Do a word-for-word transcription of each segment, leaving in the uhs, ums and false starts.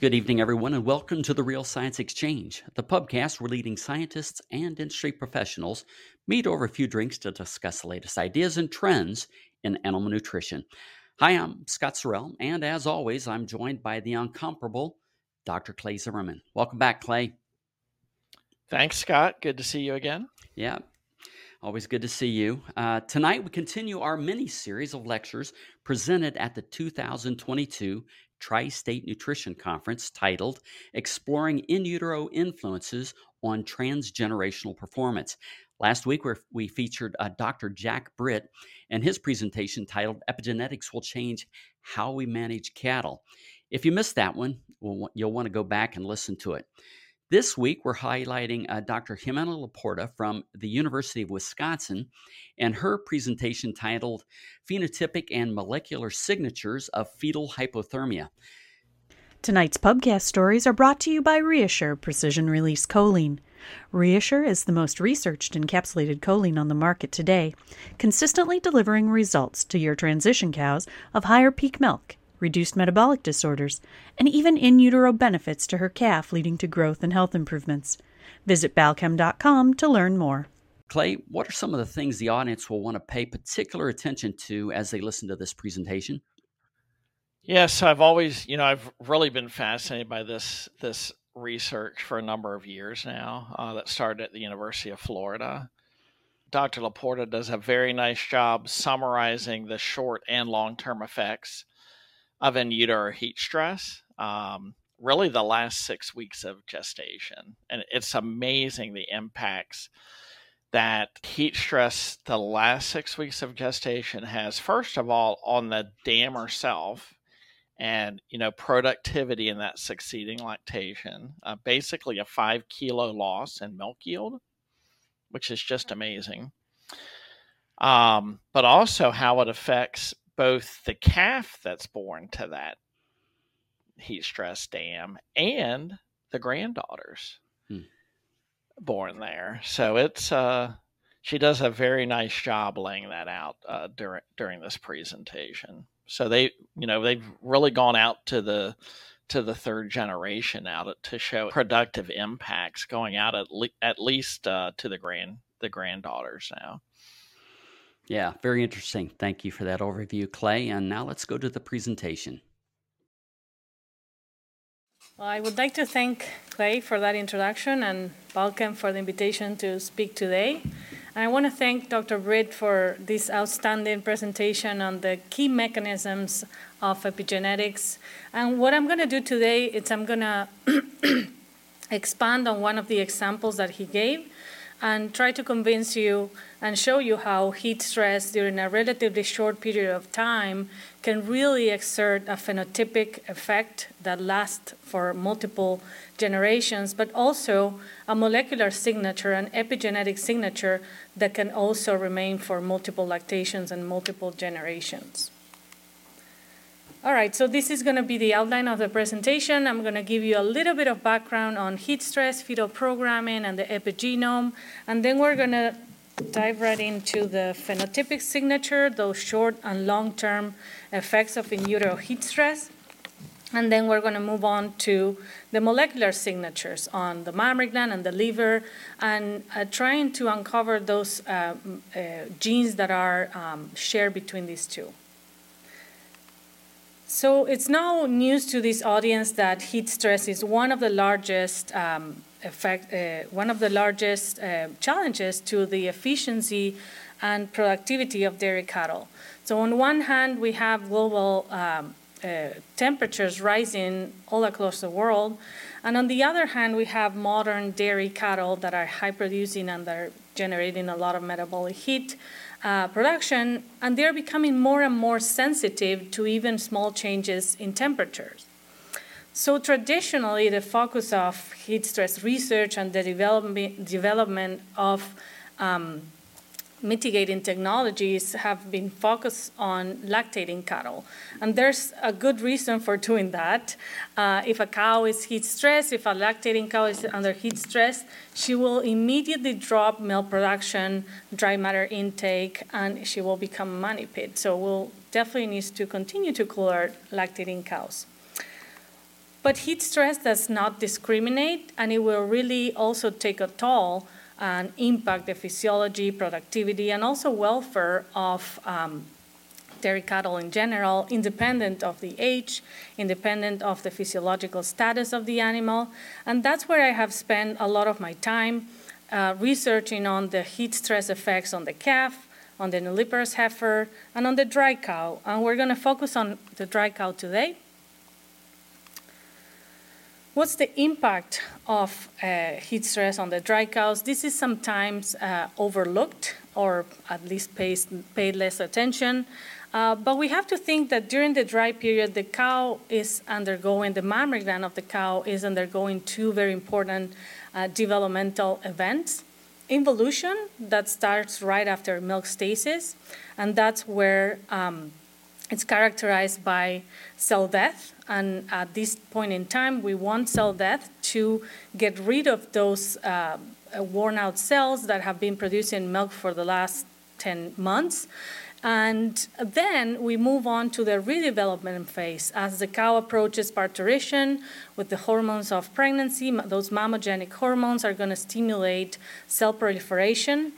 Good evening, everyone, and welcome to the Real Science Exchange, the pubcast where leading scientists and industry professionals meet over a few drinks to discuss the latest ideas and trends in animal nutrition. Hi, I'm Scott Sorrell, and as always, I'm joined by the incomparable Doctor Clay Zimmerman. Welcome back, Clay. Thanks, Scott. Good to see you again. Yeah, always good to see you. Uh, tonight, we continue our mini-series of lectures presented at the two thousand twenty-two Tri-State Nutrition Conference titled Exploring In Utero Influences on Transgenerational Performance. Last week, we featured uh, Doctor Jack Britt and his presentation titled Epigenetics Will Change How We Manage Cattle. If you missed that one, well, you'll want to go back and listen to it. This week, we're highlighting uh, Doctor Jimena Laporta from the University of Wisconsin and her presentation titled Phenotypic and Molecular Signatures of Fetal Hyperthermia. Tonight's pubcast stories are brought to you by Reassure Precision Release Choline. Reassure is the most researched encapsulated choline on the market today, consistently delivering results to your transition cows of higher peak milk, reduced metabolic disorders, and even in utero benefits to her calf, leading to growth and health improvements. Visit Balchem dot com to learn more. Clay, what are some of the things the audience will want to pay particular attention to as they listen to this presentation? Yes, I've always, you know, I've really been fascinated by this this research for a number of years now uh, that started at the University of Florida. Doctor Laporta does a very nice job summarizing the short and long-term effects of in utero heat stress, um, really the last six weeks of gestation. And it's amazing the impacts that heat stress the last six weeks of gestation has, first of all, on the dam herself and, you know, productivity in that succeeding lactation, uh, basically a five kilo loss in milk yield, which is just amazing. Um, but also how it affects both the calf that's born to that heat stress dam and the granddaughters hmm. born there. So it's uh, she does a very nice job laying that out uh, during during this presentation. So they, you know, they've really gone out to the to the third generation now to, to show productive impacts going out at le- at least uh, to the grand the granddaughters now. Yeah, very interesting. Thank you for that overview, Clay. And now let's go to the presentation. Well, I would like to thank Clay for that introduction and Balchem for the invitation to speak today. And I want to thank Doctor Britt for this outstanding presentation on the key mechanisms of epigenetics. And what I'm going to do today is I'm going to expand on one of the examples that he gave and try to convince you and show you how heat stress during a relatively short period of time can really exert a phenotypic effect that lasts for multiple generations, but also a molecular signature, an epigenetic signature that can also remain for multiple lactations and multiple generations. All right, so this is going to be the outline of the presentation. I'm going to give you a little bit of background on heat stress, fetal programming, and the epigenome. And then we're going to dive right into the phenotypic signature, those short and long-term effects of in utero heat stress. And then we're going to move on to the molecular signatures on the mammary gland and the liver, and uh, trying to uncover those uh, uh, genes that are um, shared between these two. So it's no news to this audience that heat stress is one of the largest um, effect, uh, one of the largest uh, challenges to the efficiency and productivity of dairy cattle. So on one hand, we have global um, uh, temperatures rising all across the world, and on the other hand, we have modern dairy cattle that are high producing and they're generating a lot of metabolic heat. Uh, production, and they're becoming more and more sensitive to even small changes in temperatures. So traditionally, the focus of heat stress research and the development, development of um, mitigating technologies have been focused on lactating cattle. And there's a good reason for doing that. Uh, if a cow is heat stressed, if a lactating cow is under heat stress, she will immediately drop milk production, dry matter intake, and she will become a money pit. So we'll definitely need to continue to cool our lactating cows. But heat stress does not discriminate, and it will really also take a toll and impact the physiology, productivity, and also welfare of um, dairy cattle in general, independent of the age, independent of the physiological status of the animal. And that's where I have spent a lot of my time uh, researching on the heat stress effects on the calf, on the nulliparous heifer, and on the dry cow. And we're going to focus on the dry cow today. What's the impact of uh, heat stress on the dry cows? This is sometimes uh, overlooked, or at least pays, paid less attention. Uh, but we have to think that during the dry period, the cow is undergoing, the mammary gland of the cow is undergoing two very important uh, developmental events. Involution, that starts right after milk stasis, and that's where um, it's characterized by cell death. And at this point in time, we want cell death to get rid of those uh, worn-out cells that have been producing milk for the last ten months. And then we move on to the redevelopment phase. As the cow approaches parturition with the hormones of pregnancy, those mammogenic hormones are going to stimulate cell proliferation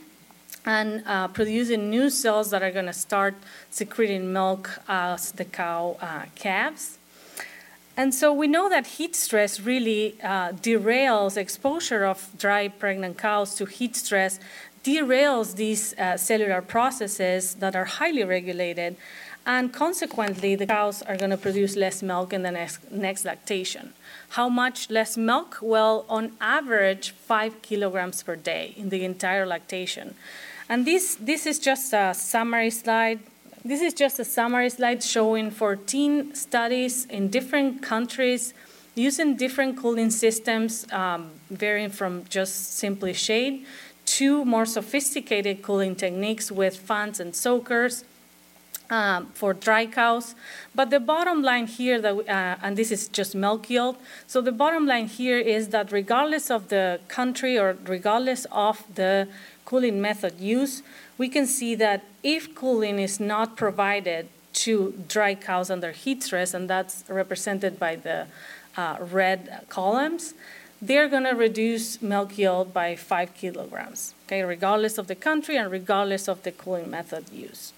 and uh, producing new cells that are going to start secreting milk as the cow uh, calves. And so we know that heat stress really uh, derails exposure of dry pregnant cows to heat stress, derails these uh, cellular processes that are highly regulated, and consequently the cows are going to produce less milk in the next, next lactation. How much less milk? Well, on average, five kilograms per day in the entire lactation. And this, this is just a summary slide. This is just a summary slide showing fourteen studies in different countries using different cooling systems, um, varying from just simply shade to more sophisticated cooling techniques with fans and soakers um, for dry cows. But the bottom line here, that we, uh, and this is just milk yield, so the bottom line here is that regardless of the country or regardless of the cooling method used, we can see that if cooling is not provided to dry cows under heat stress, and that's represented by the uh, red columns, they're going to reduce milk yield by five kilograms, okay, regardless of the country and regardless of the cooling method used.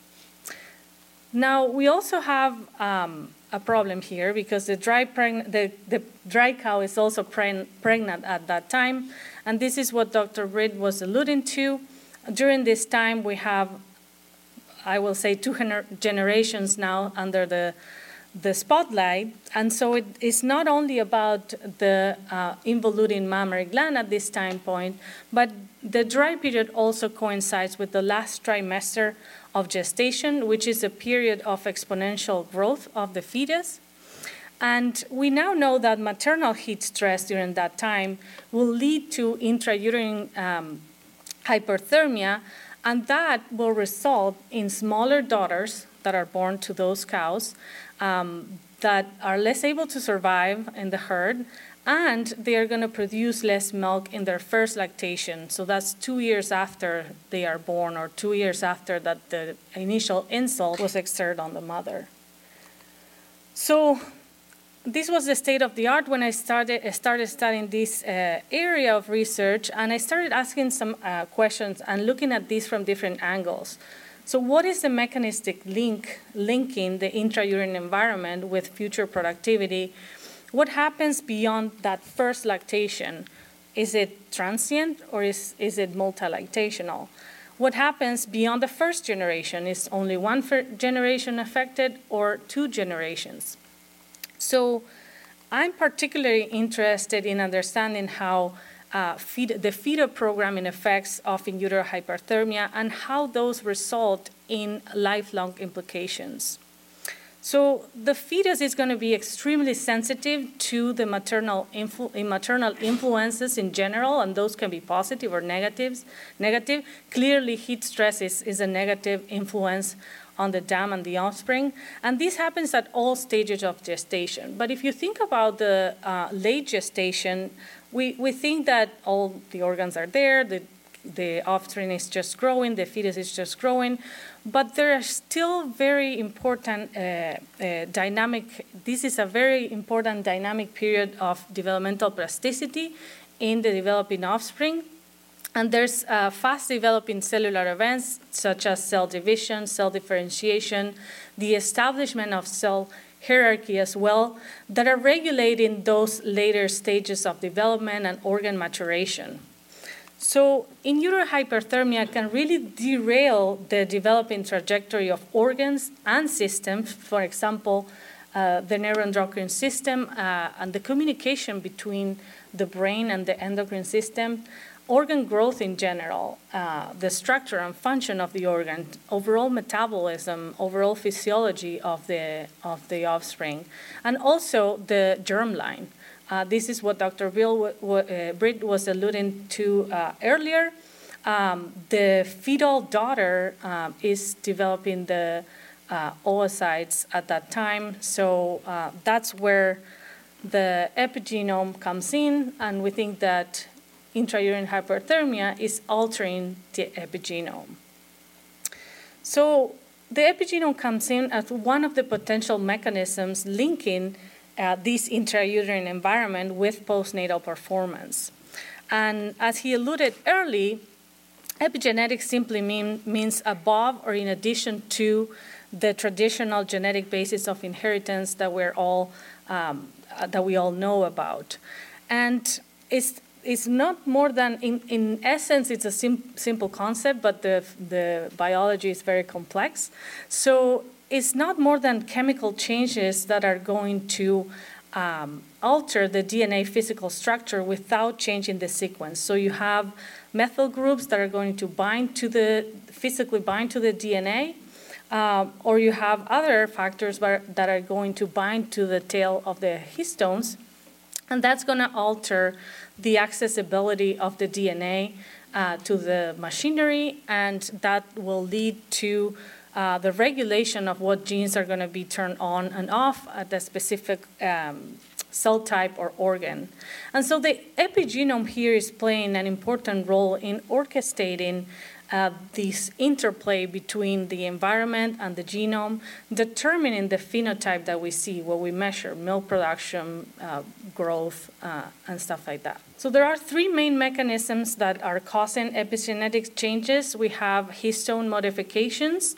Now, we also have um, a problem here because the dry, preg the, the dry cow is also preg pregnant at that time, and this is what Doctor Britt was alluding to. During this time, we have, I will say, two gener generations now under the the spotlight, and so it is not only about the uh, involuting mammary gland at this time point, but the dry period also coincides with the last trimester of gestation, which is a period of exponential growth of the fetus. And we now know that maternal heat stress during that time will lead to intrauterine um, hyperthermia, and that will result in smaller daughters that are born to those cows um, that are less able to survive in the herd, and they are going to produce less milk in their first lactation. So that's two years after they are born, or two years after that the initial insult was exerted on the mother. So this was the state of the art when I started, I started studying this uh, area of research, and I started asking some uh, questions and looking at this from different angles. So what is the mechanistic link linking the intrauterine environment with future productivity? What happens beyond that first lactation? Is it transient, or is, is it multilactational? What happens beyond the first generation? Is only one generation affected, or two generations? So I'm particularly interested in understanding how Uh, feed, the feeder programming effects of in utero hyperthermia and how those result in lifelong implications. So the fetus is going to be extremely sensitive to the maternal, influ maternal influences in general, and those can be positive or negatives. negative. Clearly, heat stress is, is a negative influence on the dam and the offspring. And this happens at all stages of gestation. But if you think about the uh, late gestation, we, we think that all the organs are there, the the offspring is just growing, the fetus is just growing, but there are still very important uh, uh, dynamic, this is a very important dynamic period of developmental plasticity in the developing offspring. And there's uh, fast developing cellular events such as cell division, cell differentiation, the establishment of cell hierarchy as well, that are regulating those later stages of development and organ maturation. So in utero hyperthermia can really derail the developing trajectory of organs and systems, for example, uh, the neuroendocrine system uh, and the communication between the brain and the endocrine system, organ growth in general, uh, the structure and function of the organ, overall metabolism, overall physiology of the, of the offspring, and also the germline. Uh, this is what Doctor Bill uh, Britt was alluding to uh, earlier. Um, the fetal daughter uh, is developing the uh, oocytes at that time, so uh, that's where the epigenome comes in, and we think that intrauterine hyperthermia is altering the epigenome. So the epigenome comes in as one of the potential mechanisms linking uh, this intrauterine environment with postnatal performance. And as he alluded early, epigenetics simply mean, means above or in addition to the traditional genetic basis of inheritance that we're all um, that we all know about, and it's It's not more than, in, in essence, it's a sim simple concept, but the, the biology is very complex. So it's not more than chemical changes that are going to um, alter the D N A physical structure without changing the sequence. So you have methyl groups that are going to bind to the, physically bind to the D N A, um, or you have other factors that are going to bind to the tail of the histones, and that's going to alter the accessibility of the D N A uh, to the machinery, and that will lead to uh, the regulation of what genes are going to be turned on and off at the specific um, cell type or organ. And so the epigenome here is playing an important role in orchestrating uh, this interplay between the environment and the genome, determining the phenotype that we see, what we measure, milk production, uh, growth, uh, and stuff like that. So there are three main mechanisms that are causing epigenetic changes. We have histone modifications,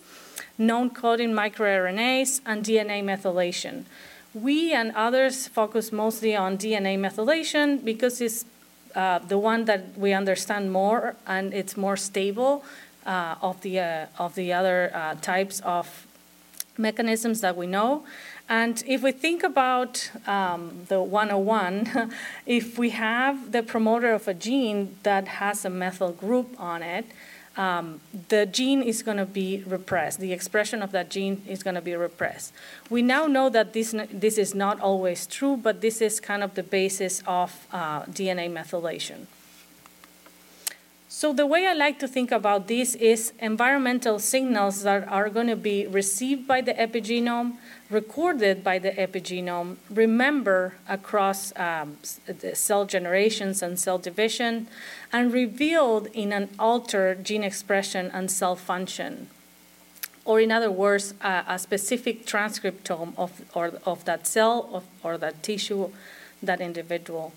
non-coding microRNAs, and D N A methylation. We and others focus mostly on D N A methylation because it's uh, the one that we understand more, and it's more stable uh, of the uh, of the other uh, types of mechanisms that we know. And if we think about um, the one oh one, if we have the promoter of a gene that has a methyl group on it, Um, the gene is going to be repressed. The expression of that gene is going to be repressed. We now know that this, this is not always true, but this is kind of the basis of uh, D N A methylation. So the way I like to think about this is environmental signals that are going to be received by the epigenome, recorded by the epigenome, remember across um, cell generations and cell division, and revealed in an altered gene expression and cell function, or in other words, a, a specific transcriptome of, or, of that cell of, or that tissue, that individual.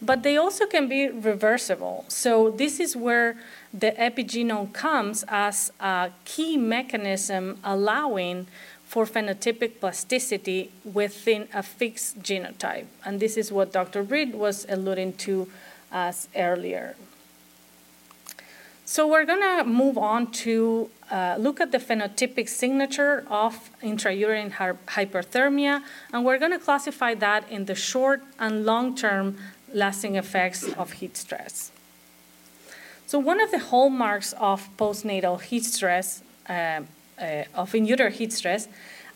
But they also can be reversible. So this is where the epigenome comes as a key mechanism allowing for phenotypic plasticity within a fixed genotype. And this is what Doctor Britt was alluding to us earlier. So we're going to move on to uh, look at the phenotypic signature of intrauterine hyperthermia, and we're going to classify that in the short and long-term lasting effects of heat stress. So one of the hallmarks of postnatal heat stress, uh, uh, of in utero heat stress,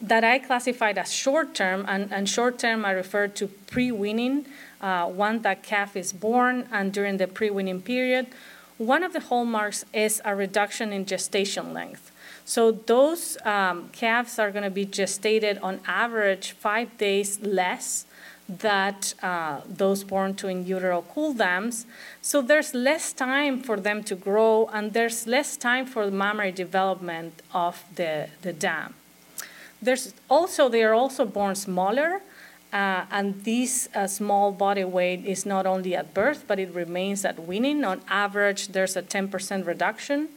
that I classified as short-term, and, and short-term I refer to pre-weaning, uh, once that calf is born and during the pre-weaning period, one of the hallmarks is a reduction in gestation length. So those um, calves are going to be gestated on average five days less that uh, those born to in utero cool dams. So there's less time for them to grow, and there's less time for the mammary development of the, the dam. There's also, they are also born smaller, uh, and this uh, small body weight is not only at birth, but it remains at weaning. On average, there's a ten percent reduction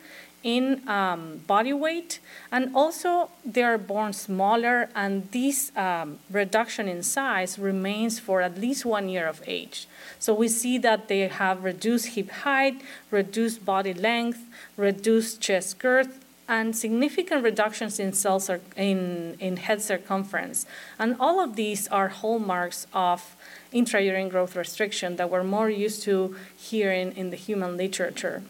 in um, body weight, and also they are born smaller, and this um, reduction in size remains for at least one year of age. So we see that they have reduced hip height, reduced body length, reduced chest girth, and significant reductions in, cells in, in head circumference. And all of these are hallmarks of intrauterine growth restriction that we're more used to hearing in the human literature.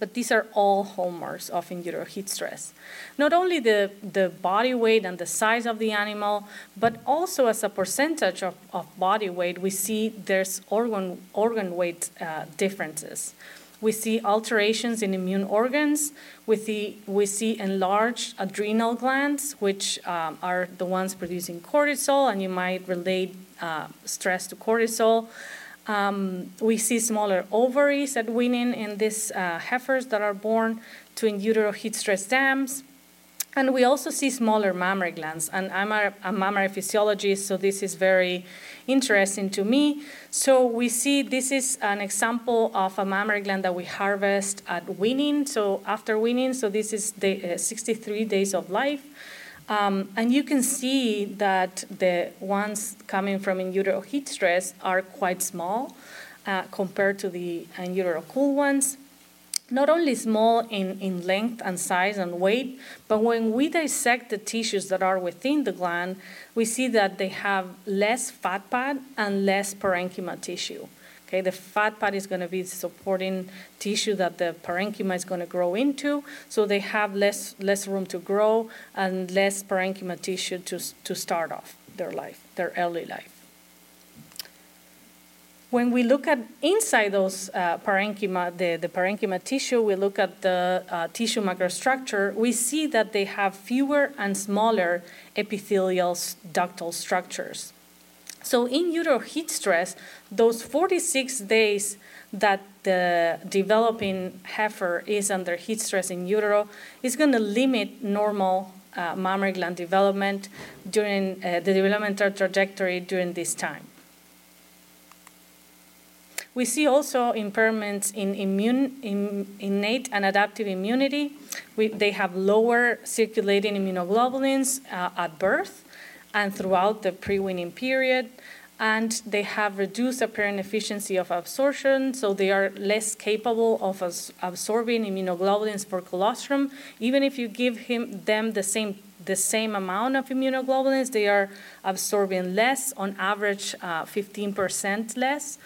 But these are all hallmarks of in utero heat stress. Not only the, the body weight and the size of the animal, but also as a percentage of, of body weight, we see there's organ, organ weight uh, differences. We see alterations in immune organs. We see, we see enlarged adrenal glands, which um, are the ones producing cortisol, and you might relate uh, stress to cortisol. Um, we see smaller ovaries at weaning in these uh, heifers that are born to in utero heat stress dams. And we also see smaller mammary glands. And I'm a, a mammary physiologist, so this is very interesting to me. So we see this is an example of a mammary gland that we harvest at weaning, so after weaning. So this is the uh, sixty-three days of life. Um, and you can see that the ones coming from in utero heat stress are quite small uh, compared to the in utero cool ones. Not only small in, in length and size and weight, but when we dissect the tissues that are within the gland, we see that they have less fat pad and less parenchyma tissue. Okay, the fat pad is going to be the supporting tissue that the parenchyma is going to grow into, so they have less, less room to grow and less parenchyma tissue to, to start off their life, their early life. When we look at inside those uh, parenchyma, the, the parenchyma tissue, we look at the uh, tissue macrostructure, we see that they have fewer and smaller epithelial ductal structures. So in utero heat stress, those forty-six days that the developing heifer is under heat stress in utero is going to limit normal uh, mammary gland development during uh, the developmental trajectory during this time. We see also impairments in immune, in, innate and adaptive immunity. We, they have lower circulating immunoglobulins uh, at birth and throughout the pre-weaning period. And they have reduced apparent efficiency of absorption, so they are less capable of absorbing immunoglobulins for colostrum. Even if you give him, them the same, the same amount of immunoglobulins, they are absorbing less, on average uh, fifteen percent less.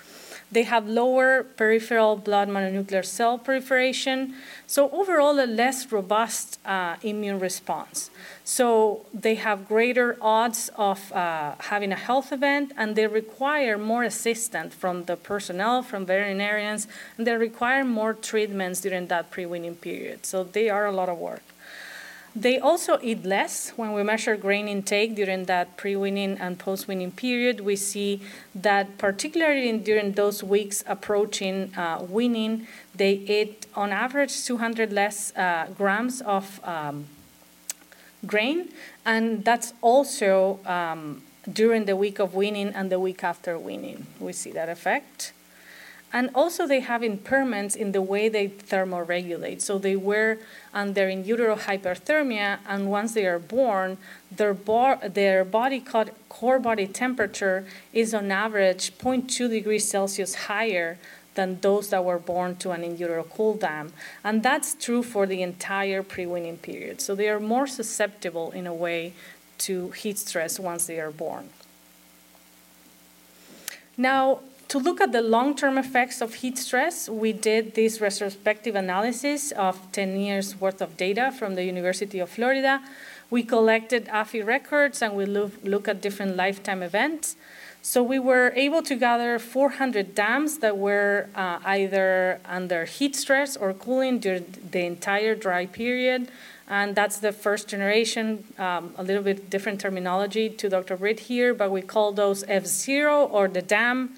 They have lower peripheral blood mononuclear cell proliferation. So overall, a less robust uh, immune response. So they have greater odds of uh, having a health event, and they require more assistance from the personnel, from veterinarians, and they require more treatments during that pre-weaning period. So they are a lot of work. They also eat less. When we measure grain intake during that pre-weaning and post-weaning period, we see that particularly in, during those weeks approaching uh, weaning, they eat on average two hundred less uh, grams of um, grain, and that's also um, during the week of weaning and the week after weaning. We see that effect. And also they have impairments in the way they thermoregulate. So they were under in utero hyperthermia, and once they are born, their, bo their body co core body temperature is on average zero point two degrees Celsius higher than those that were born to an in utero cool dam. And that's true for the entire pre-weaning period. So they are more susceptible in a way to heat stress once they are born. Now, to look at the long-term effects of heat stress, we did this retrospective analysis of ten years worth of data from the University of Florida. We collected A F I records, and we look, look at different lifetime events. So we were able to gather four hundred dams that were uh, either under heat stress or cooling during the entire dry period. And that's the first generation, um, a little bit different terminology to Doctor Britt here, but we call those F zero or the dam.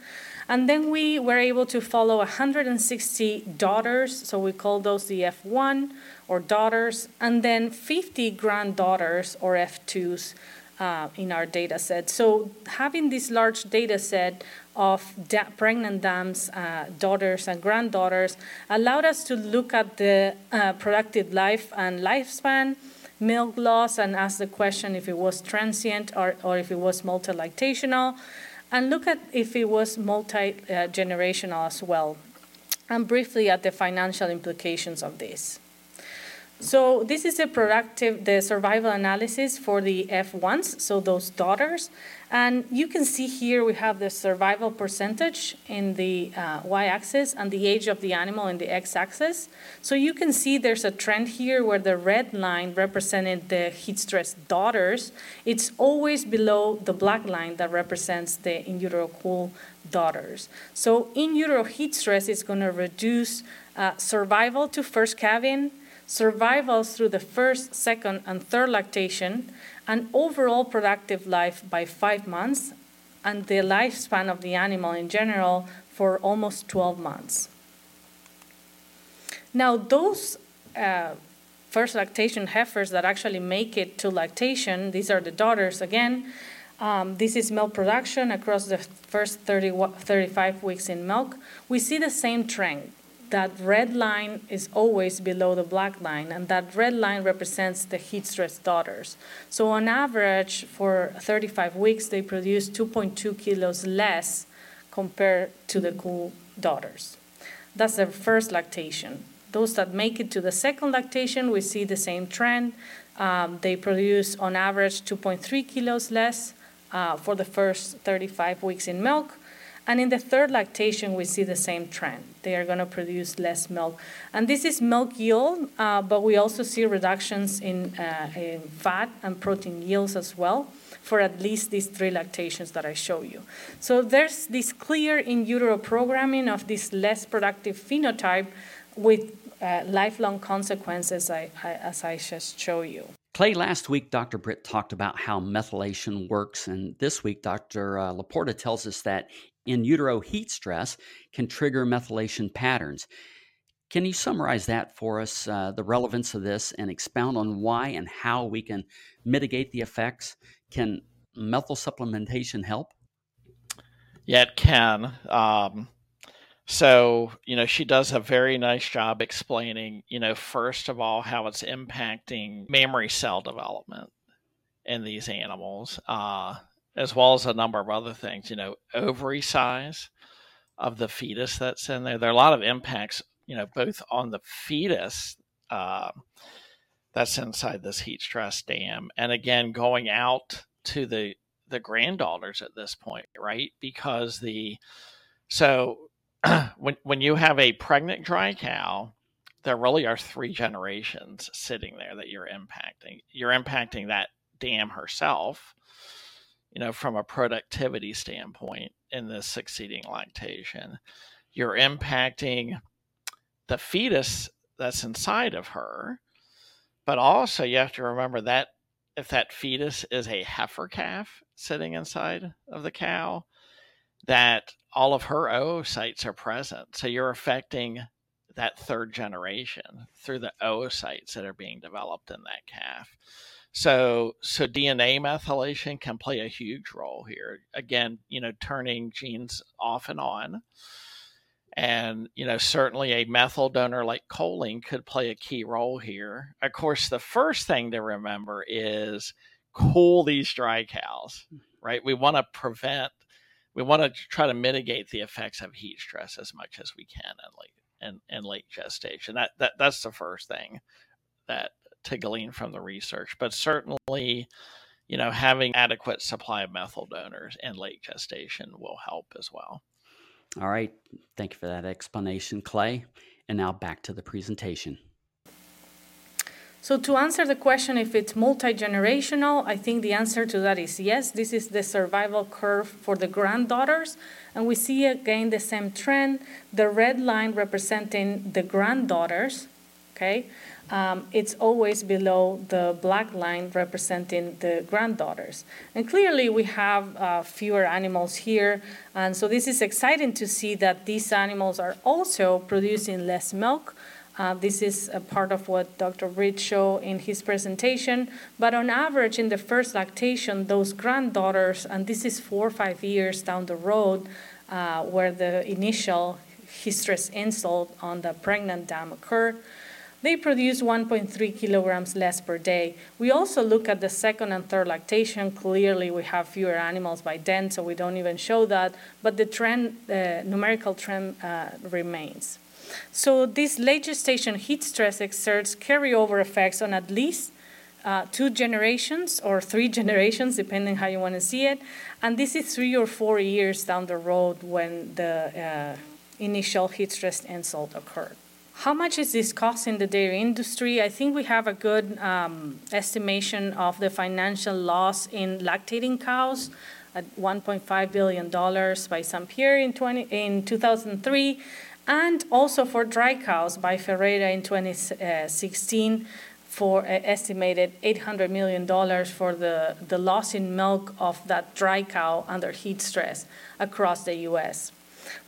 And then we were able to follow one hundred sixty daughters, so we call those the F one or daughters, and then fifty granddaughters or F twos uh, in our data set. So having this large data set of da- pregnant dams, uh, daughters and granddaughters, allowed us to look at the uh, productive life and lifespan, milk loss, and ask the question if it was transient or, or if it was multilactational, and look at if it was multi-generational as well, and briefly at the financial implications of this. So this is the productive, the survival analysis for the F ones, so those daughters. And you can see here we have the survival percentage in the uh, y-axis and the age of the animal in the x-axis. So you can see there's a trend here where the red line represented the heat-stressed daughters. It's always below the black line that represents the in utero cool daughters. So in utero heat stress is going to reduce uh, survival to first calving, survival through the first, second, and third lactation, and overall productive life by five months, and the lifespan of the animal in general for almost twelve months. Now, those uh, first lactation heifers that actually make it to lactation, these are the daughters again. Um, this is milk production across the first thirty, thirty-five weeks in milk. We see the same trend. That red line is always below the black line, and that red line represents the heat-stressed daughters. So on average, for thirty-five weeks, they produce two point two kilos less compared to the cool daughters. That's their first lactation. Those that make it to the second lactation, we see the same trend. Um, they produce, on average, two point three kilos less uh, for the first thirty-five weeks in milk. And in the third lactation, we see the same trend. They are going to produce less milk. And this is milk yield, uh, but we also see reductions in, uh, in fat and protein yields as well for at least these three lactations that I show you. So there's this clear in utero programming of this less productive phenotype with uh, lifelong consequences, I, I, as I just show you. Clay, last week, Doctor Britt talked about how methylation works, and this week, Doctor Uh, Laporta tells us that in utero heat stress can trigger methylation patterns. Can you summarize that for us, uh, the relevance of this, and expound on why and how we can mitigate the effects? Can methyl supplementation help? Yeah, it can. Um, so, you know, she does a very nice job explaining, you know, first of all, how it's impacting mammary cell development in these animals. Uh, as well as a number of other things, you know, ovary size of the fetus that's in there. There are a lot of impacts, you know, both on the fetus uh, that's inside this heat stress dam, and again, going out to the, the granddaughters at this point, right? Because the, so when when you have a pregnant dry cow, there really are three generations sitting there that you're impacting. You're impacting that dam herself, you know, from a productivity standpoint in the succeeding lactation. You're impacting the fetus that's inside of her, but also you have to remember that if that fetus is a heifer calf sitting inside of the cow, that all of her oocytes are present. So you're affecting that third generation through the oocytes that are being developed in that calf. So so D N A methylation can play a huge role here. Again, you know, turning genes off and on. And, you know, certainly a methyl donor like choline could play a key role here. Of course, the first thing to remember is cool these dry cows, right? We want to prevent, we want to try to mitigate the effects of heat stress as much as we can in late, in, in late gestation. That, that that's the first thing that to glean from the research, but certainly, you know, having adequate supply of methyl donors in late gestation will help as well. All right. Thank you for that explanation, Clay. And now back to the presentation. So to answer the question if it's multi-generational, I think the answer to that is yes. This is the survival curve for the granddaughters. And we see again the same trend, the red line representing the granddaughters, okay? Um, it's always below the black line representing the granddaughters. And clearly we have uh, fewer animals here. And so this is exciting to see that these animals are also producing less milk. Uh, this is a part of what Doctor Britt showed in his presentation. But on average, in the first lactation, those granddaughters, and this is four or five years down the road, uh, where the initial hystrus insult on the pregnant dam occurred, they produce one point three kilograms less per day. We also look at the second and third lactation. Clearly, we have fewer animals by then, so we don't even show that. But the trend, uh, numerical trend uh, remains. So this late gestation heat stress exerts carryover effects on at least uh, two generations or three generations, depending how you want to see it. And this is three or four years down the road when the uh, initial heat stress insult occurred. How much is this costing the dairy industry? I think we have a good um, estimation of the financial loss in lactating cows at one point five billion dollars by Saint Pierre in, twenty, in two thousand three, and also for dry cows by Ferreira in twenty sixteen for an estimated eight hundred million dollars for the, the loss in milk of that dry cow under heat stress across the U S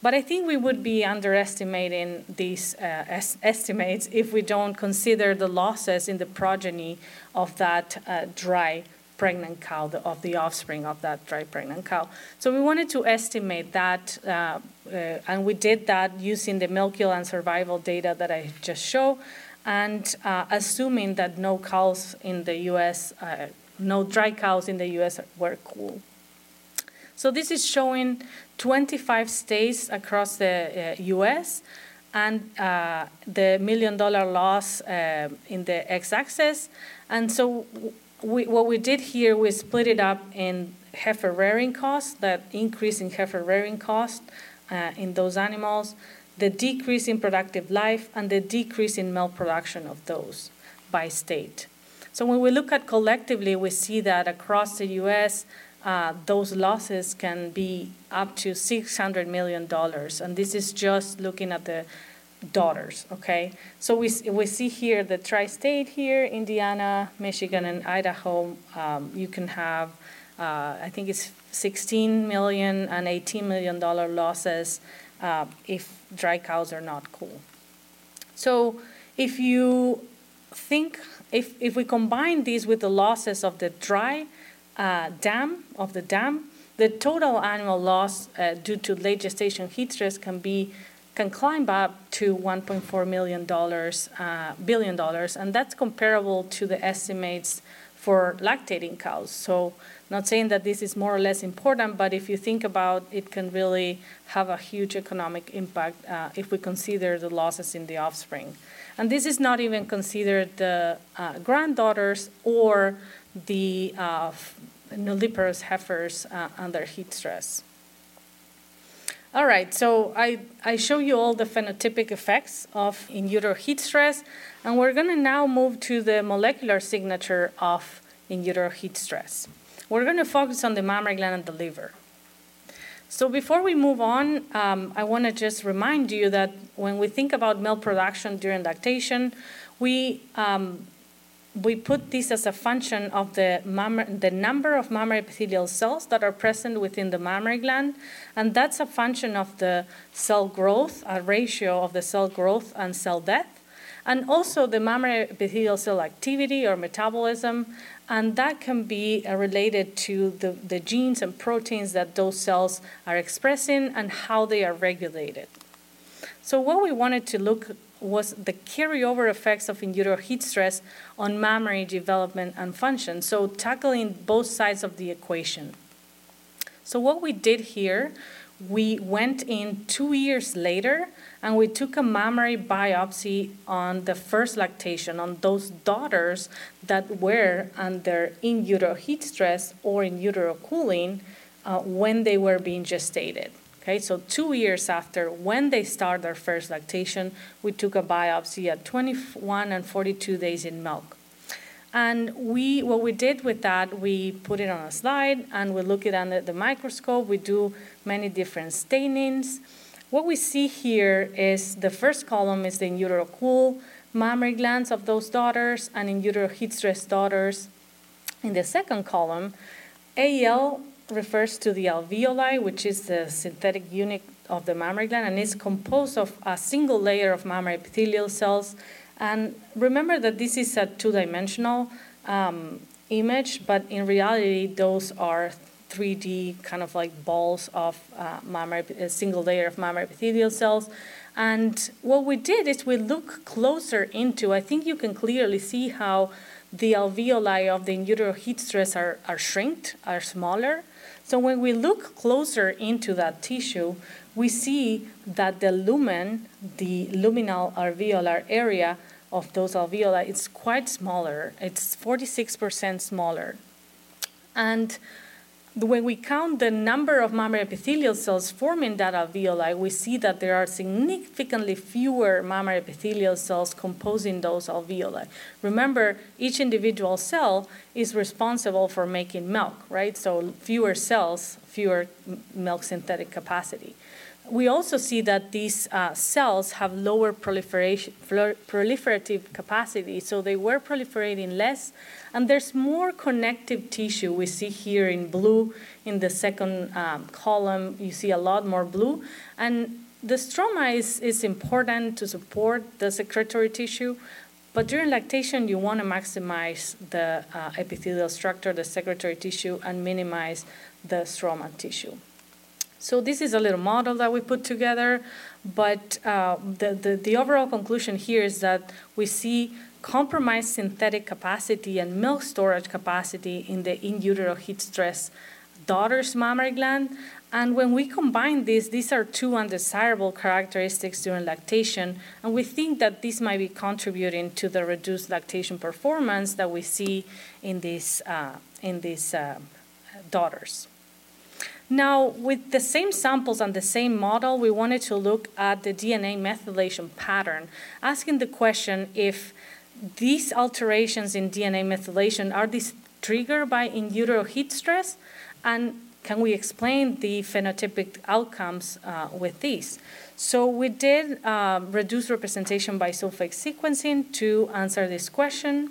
But I think we would be underestimating these uh, es estimates if we don't consider the losses in the progeny of that uh, dry pregnant cow, the, of the offspring of that dry pregnant cow. So we wanted to estimate that, uh, uh, and we did that using the milk yield and survival data that I just showed, and uh, assuming that no cows in the U S, uh, no dry cows in the U S were cool. So this is showing twenty-five states across the uh, U S and uh, the million dollar loss uh, in the x-axis. And so we, what we did here, we split it up in heifer rearing costs, that increase in heifer rearing cost uh, in those animals, the decrease in productive life, and the decrease in milk production of those by state. So when we look at collectively, we see that across the U S, Uh, those losses can be up to six hundred million dollars. And this is just looking at the daughters, okay? So we, we see here the tri-state here, Indiana, Michigan, and Idaho. Um, you can have, uh, I think it's sixteen million dollars and eighteen million dollars losses uh, if dry cows are not cool. So if you think, if, if we combine these with the losses of the dry, Uh, dam of the dam, the total annual loss uh, due to late gestation heat stress can be can climb up to one point four million dollars, uh, billion dollars, and that's comparable to the estimates for lactating cows. So, not saying that this is more or less important, but if you think about it, can really have a huge economic impact uh, if we consider the losses in the offspring, and this is not even considered the uh, granddaughters or the uh, nulliparous heifers uh, under heat stress. All right, so I, I show you all the phenotypic effects of in utero heat stress, and we're gonna now move to the molecular signature of in utero heat stress. We're gonna focus on the mammary gland and the liver. So before we move on, um, I wanna just remind you that when we think about milk production during lactation, we, um, We put this as a function of the, the number of mammary epithelial cells that are present within the mammary gland, and that's a function of the cell growth, a ratio of the cell growth and cell death, and also the mammary epithelial cell activity or metabolism, and that can be uh, related to the, the genes and proteins that those cells are expressing and how they are regulated. So what we wanted to look at was the carryover effects of in utero heat stress on mammary development and function, so tackling both sides of the equation. So what we did here, we went in two years later and we took a mammary biopsy on the first lactation, on those daughters that were under in utero heat stress or in utero cooling uh, when they were being gestated. Okay, so two years after when they start their first lactation, we took a biopsy at twenty-one and forty-two days in milk. And we, what we did with that, we put it on a slide, and we look it under the microscope. We do many different stainings. What we see here is the first column is the in utero cool mammary glands of those daughters and in utero heat stress daughters. In the second column, A L refers to the alveoli, which is the synthetic unit of the mammary gland, and it's composed of a single layer of mammary epithelial cells. And remember that this is a two-dimensional um, image, but in reality, those are three D kind of like balls of uh, mammary, a single layer of mammary epithelial cells. And what we did is we look closer into, I think you can clearly see how the alveoli of the in utero heat stress are, are shrinked, are smaller. So when we look closer into that tissue, we see that the lumen, the luminal alveolar area of those alveoli, it's quite smaller. It's forty-six percent smaller. And when we count the number of mammary epithelial cells forming that alveoli, we see that there are significantly fewer mammary epithelial cells composing those alveoli. Remember, each individual cell is responsible for making milk, right? So fewer cells, fewer milk synthetic capacity. We also see that these uh, cells have lower proliferation, proliferative capacity, so they were proliferating less, and there's more connective tissue. We see here in blue, in the second um, column, you see a lot more blue, and the stroma is, is important to support the secretory tissue, but during lactation, you want to maximize the uh, epithelial structure, the secretory tissue, and minimize the stroma tissue. So this is a little model that we put together, but uh, the, the, the overall conclusion here is that we see compromised synthetic capacity and milk storage capacity in the in utero heat stress daughter's mammary gland. And when we combine this, these are two undesirable characteristics during lactation, and we think that this might be contributing to the reduced lactation performance that we see in these, uh, in these uh, daughters. Now, with the same samples and the same model, we wanted to look at the D N A methylation pattern, asking the question if these alterations in D N A methylation, are these triggered by in utero heat stress? And can we explain the phenotypic outcomes uh, with these? So we did uh, reduce representation by sulfate sequencing to answer this question.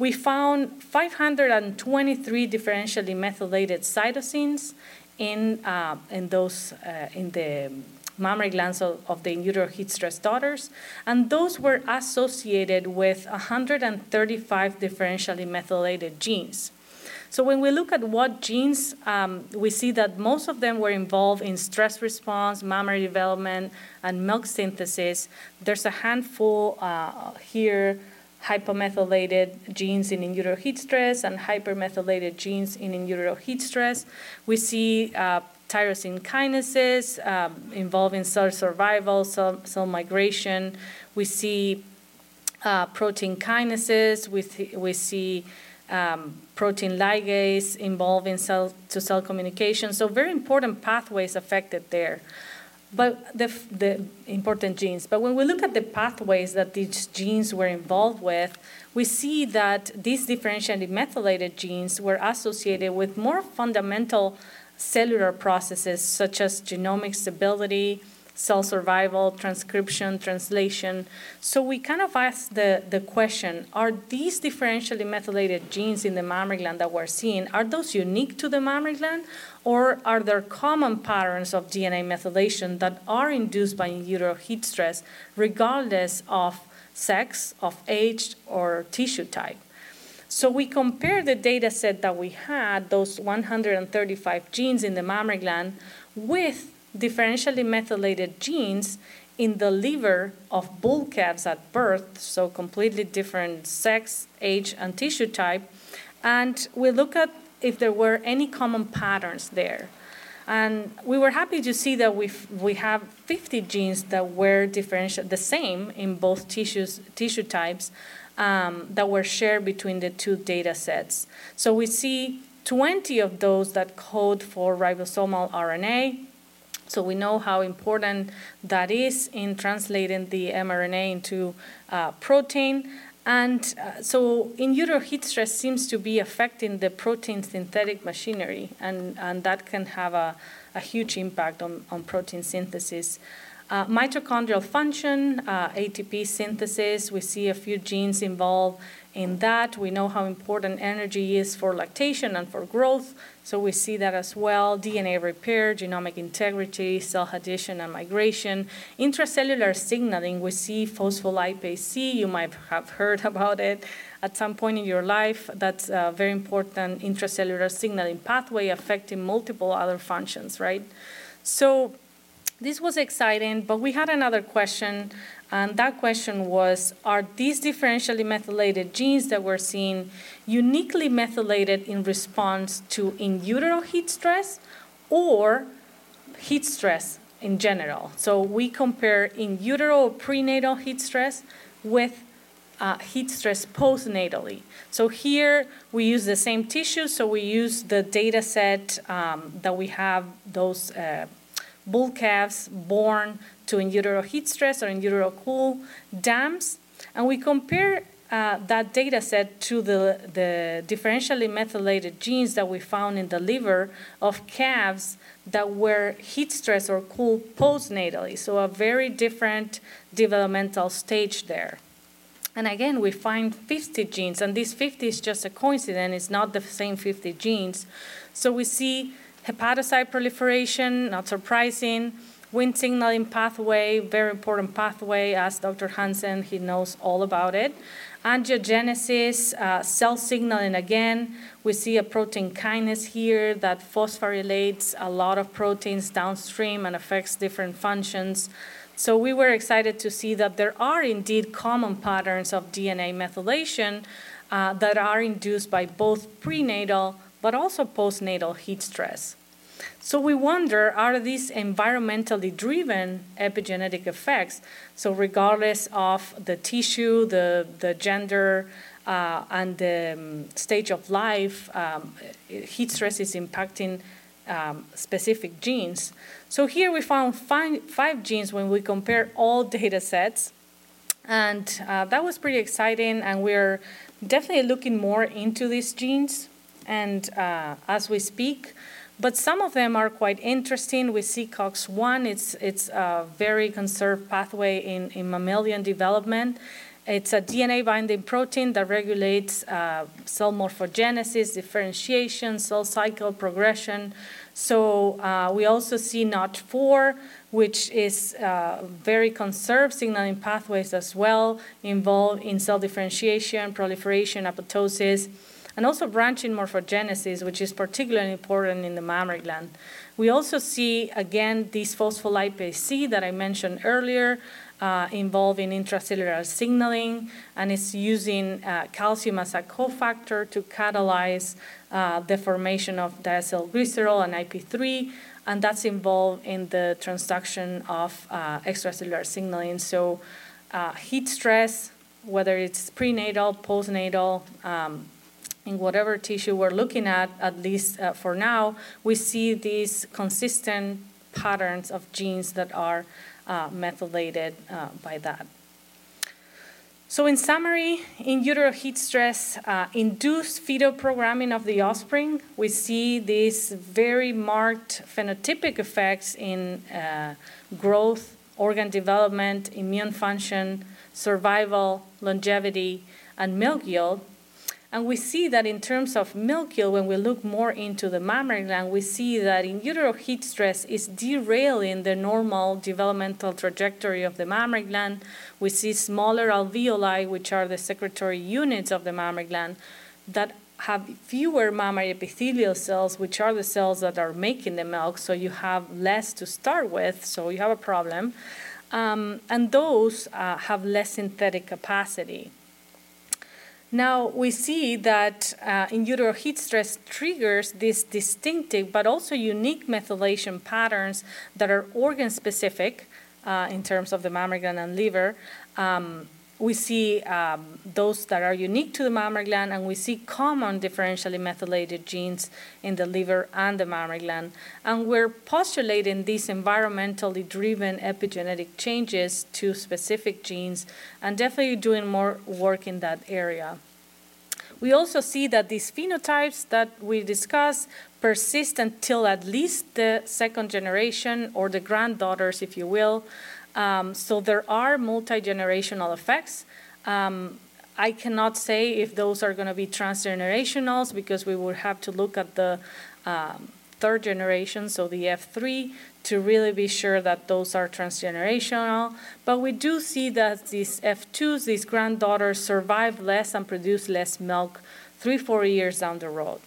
We found five hundred twenty-three differentially methylated cytosines in uh, in those uh, in the mammary glands of, of the in utero heat stress daughters, and those were associated with one hundred thirty-five differentially methylated genes. So when we look at what genes, um, we see that most of them were involved in stress response, mammary development, and milk synthesis. There's a handful uh, here. Hypomethylated genes in in utero heat stress and hypermethylated genes in in utero heat stress. We see uh, tyrosine kinases um, involving cell survival, cell, cell migration. We see uh, protein kinases. We, th we see um, protein ligase involving cell-to-cell communication. So very important pathways affected there. But the, the important genes. But when we look at the pathways that these genes were involved with, we see that these differentially methylated genes were associated with more fundamental cellular processes such as genomic stability, cell survival, transcription, translation. So we kind of asked the, the question, are these differentially methylated genes in the mammary gland that we're seeing, are those unique to the mammary gland, or are there common patterns of D N A methylation that are induced by in utero heat stress, regardless of sex, of age, or tissue type? So we compare the data set that we had, those one hundred thirty-five genes in the mammary gland, with differentially methylated genes in the liver of bull calves at birth, so completely different sex, age, and tissue type. And we look at if there were any common patterns there. And we were happy to see that we we have fifty genes that were differential, the same in both tissues, tissue types um, that were shared between the two data sets. So we see twenty of those that code for ribosomal R N A, so we know how important that is in translating the mRNA into uh, protein. And uh, so in-utero heat stress seems to be affecting the protein synthetic machinery, and, and that can have a, a huge impact on, on protein synthesis. Uh, mitochondrial function, uh, A T P synthesis, we see a few genes involved in that. We know how important energy is for lactation and for growth, so we see that as well. D N A repair, genomic integrity, cell addition and migration. Intracellular signaling, we see phospholipase C. You might have heard about it at some point in your life. That's a very important intracellular signaling pathway affecting multiple other functions, right? So this was exciting, but we had another question, and that question was, are these differentially methylated genes that we're seeing uniquely methylated in response to in utero heat stress or heat stress in general? So we compare in utero or prenatal heat stress with Uh, heat stress postnatally. So here we use the same tissue, so we use the data set um, that we have those uh, bull calves born to in utero heat stress or in utero cool dams, and we compare uh, that data set to the, the differentially methylated genes that we found in the liver of calves that were heat stress or cool postnatally, so a very different developmental stage there. And again, we find fifty genes, and these fifty is just a coincidence. It's not the same fifty genes. So we see hepatocyte proliferation, not surprising, Wnt signaling pathway, very important pathway. As Doctor Hansen, he knows all about it. Angiogenesis, uh, cell signaling again. We see a protein kinase here that phosphorylates a lot of proteins downstream and affects different functions. So we were excited to see that there are indeed common patterns of D N A methylation uh, that are induced by both prenatal but also postnatal heat stress. So we wonder, are these environmentally driven epigenetic effects? So regardless of the tissue, the, the gender, uh, and the um, stage of life, um, heat stress is impacting Um, specific genes. So here we found five, five genes when we compare all data sets, and uh, that was pretty exciting, and we're definitely looking more into these genes and uh, as we speak, but some of them are quite interesting. We see C O X one, it's, it's a very conserved pathway in, in mammalian development. It's a D N A binding protein that regulates uh, cell morphogenesis, differentiation, cell cycle progression. So uh, we also see N O T four, which is uh, very conserved signaling pathways as well, involved in cell differentiation, proliferation, apoptosis, and also branching morphogenesis, which is particularly important in the mammary gland. We also see, again, these phospholipase C that I mentioned earlier, Uh, involving intracellular signaling, and it's using uh, calcium as a cofactor to catalyze uh, the formation of diacylglycerol and I P three, and that's involved in the transduction of uh, extracellular signaling. So uh, heat stress, whether it's prenatal, postnatal, um, in whatever tissue we're looking at, at least uh, for now, we see these consistent patterns of genes that are Uh, methylated uh, by that. So in summary, in utero heat stress uh, induced fetal programming of the offspring. We see these very marked phenotypic effects in uh, growth, organ development, immune function, survival, longevity, and milk yield. And we see that in terms of milk yield, when we look more into the mammary gland, we see that in utero heat stress is derailing the normal developmental trajectory of the mammary gland. We see smaller alveoli, which are the secretory units of the mammary gland, that have fewer mammary epithelial cells, which are the cells that are making the milk, so you have less to start with, so you have a problem. Um, and those uh, have less synthetic capacity. Now, we see that uh, in utero heat stress triggers these distinctive but also unique methylation patterns that are organ-specific uh, in terms of the mammary gland and liver, um, We see um, those that are unique to the mammary gland, and we see common differentially methylated genes in the liver and the mammary gland. And we're postulating these environmentally driven epigenetic changes to specific genes, and definitely doing more work in that area. We also see that these phenotypes that we discuss persist until at least the second generation, or the granddaughters, if you will. Um, so there are multi-generational effects. Um, I cannot say if those are going to be transgenerationals, because we would have to look at the um, third generation, so the F three, to really be sure that those are transgenerational. But we do see that these F twos, these granddaughters, survive less and produce less milk three, four years down the road.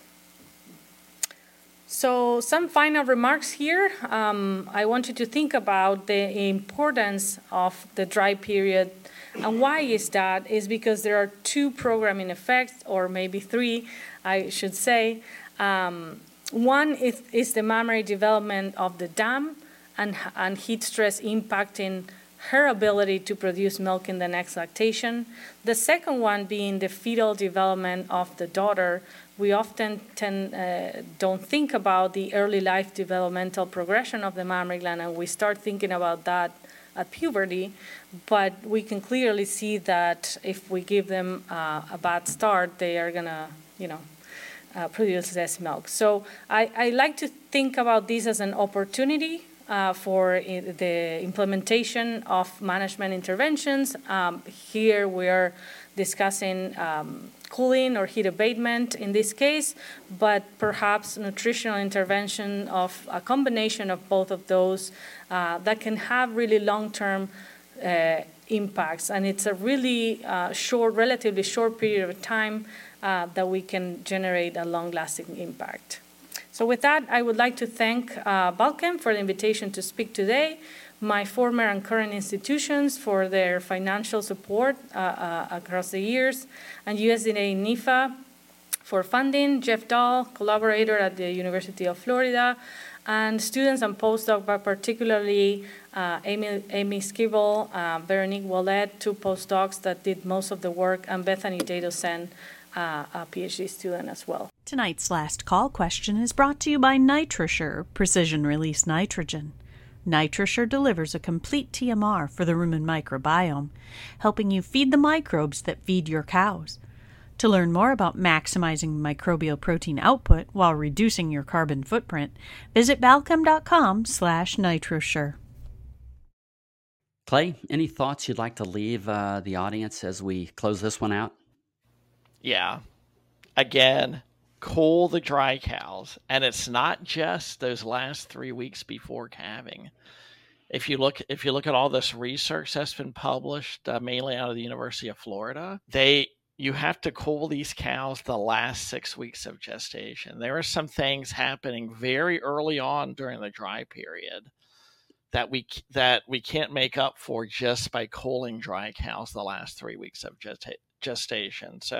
So some final remarks here. Um, I want you to think about the importance of the dry period. And why is that? Is because there are two programming effects, or maybe three, I should say. Um, one is, is the mammary development of the dam and, and heat stress impacting her ability to produce milk in the next lactation. The second one being the fetal development of the daughter. We often tend, uh, don't think about the early life developmental progression of the mammary gland, and we start thinking about that at puberty, but we can clearly see that if we give them uh, a bad start, they are gonna, you know, uh, produce less milk. So I, I like to think about this as an opportunity Uh, for the implementation of management interventions. Um, here we're discussing um, cooling or heat abatement in this case, but perhaps nutritional intervention of a combination of both of those uh, that can have really long-term uh, impacts. And it's a really uh, short, relatively short period of time uh, that we can generate a long-lasting impact. So with that, I would like to thank uh, Balchem for the invitation to speak today, my former and current institutions for their financial support uh, uh, across the years, and U S D A NIFA for funding, Jeff Dahl, collaborator at the University of Florida, and students and postdocs, but particularly uh, Amy, Amy Skibble, uh, Veronique Wallet, two postdocs that did most of the work, and Bethany Dadosen, Uh, a PhD student as well. Tonight's last call question is brought to you by NitroSure Precision Release Nitrogen. NitroSure delivers a complete T M R for the rumen microbiome, helping you feed the microbes that feed your cows. To learn more about maximizing microbial protein output while reducing your carbon footprint, visit balchem dot com slash nitrosure. Clay, any thoughts you'd like to leave uh, the audience as we close this one out? Yeah. Again, cool the dry cows. And it's not just those last three weeks before calving. If you look, if you look at all this research that's been published, uh, mainly out of the University of Florida, they you have to cool these cows the last six weeks of gestation. There are some things happening very early on during the dry period that we that we can't make up for just by cooling dry cows the last three weeks of gestation. gestation. So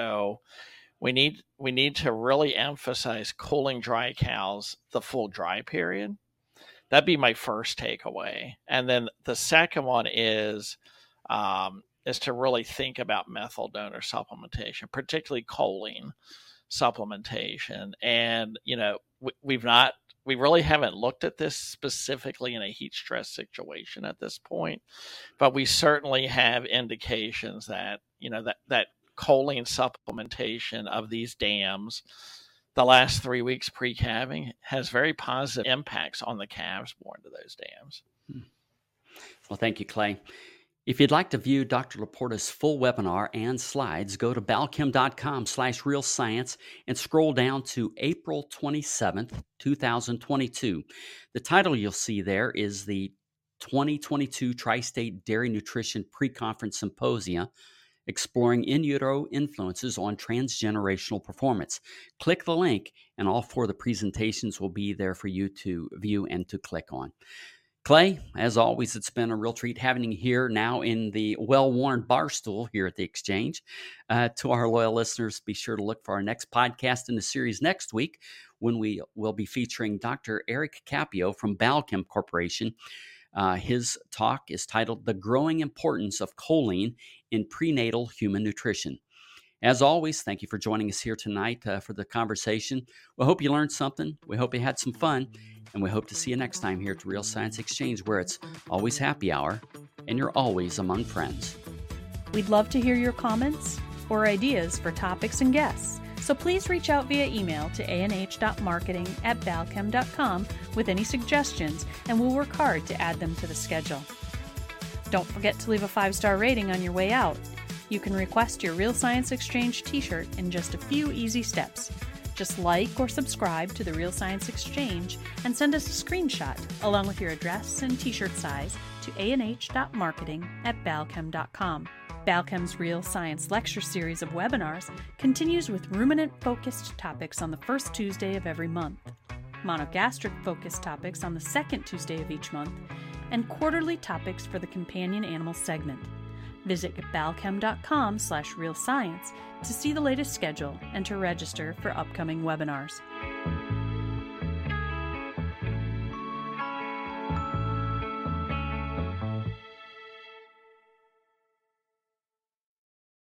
we need we need to really emphasize cooling dry cows the full dry period. That'd be my first takeaway. And then the second one is um, is to really think about methyl donor supplementation, particularly choline supplementation. And you know, we, we've not we really haven't looked at this specifically in a heat stress situation at this point, but we certainly have indications that, you know, that, that choline supplementation of these dams the last three weeks pre-calving has very positive impacts on the calves born to those dams. Well, thank you, Clay. If you'd like to view Doctor Laporta's full webinar and slides, go to balchem dot com slash real science and scroll down to April twenty-seventh, twenty twenty-two. The title you'll see there is the twenty twenty-two Tri-State Dairy Nutrition Pre-Conference Symposia, Exploring In Utero Influences on Transgenerational Performance. Click the link, and all four of the presentations will be there for you to view and to click on. Clay, as always, it's been a real treat having you here now in the well-worn bar stool here at the Exchange. Uh, to our loyal listeners, be sure to look for our next podcast in the series next week, when we will be featuring Doctor Eric Capio from Balchem Corporation. Uh, his talk is titled The Growing Importance of Choline in prenatal human nutrition. As always, thank you for joining us here tonight uh, for the conversation. We hope you learned something. We hope you had some fun. And we hope to see you next time here at the Real Science Exchange, where it's always happy hour and you're always among friends. We'd love to hear your comments or ideas for topics and guests. So please reach out via email to a n h dot marketing at balchem dot com with any suggestions, and we'll work hard to add them to the schedule. Don't forget to leave a five-star rating on your way out. You can request your Real Science Exchange t-shirt in just a few easy steps. Just like or subscribe to the Real Science Exchange and send us a screenshot along with your address and t-shirt size to a n h dot marketing at balchem dot com. Balchem's Real Science Lecture Series of webinars continues with ruminant-focused topics on the first Tuesday of every month, monogastric-focused topics on the second Tuesday of each month, and quarterly topics for the companion animal segment. Visit balchem.com slash real science to see the latest schedule and to register for upcoming webinars.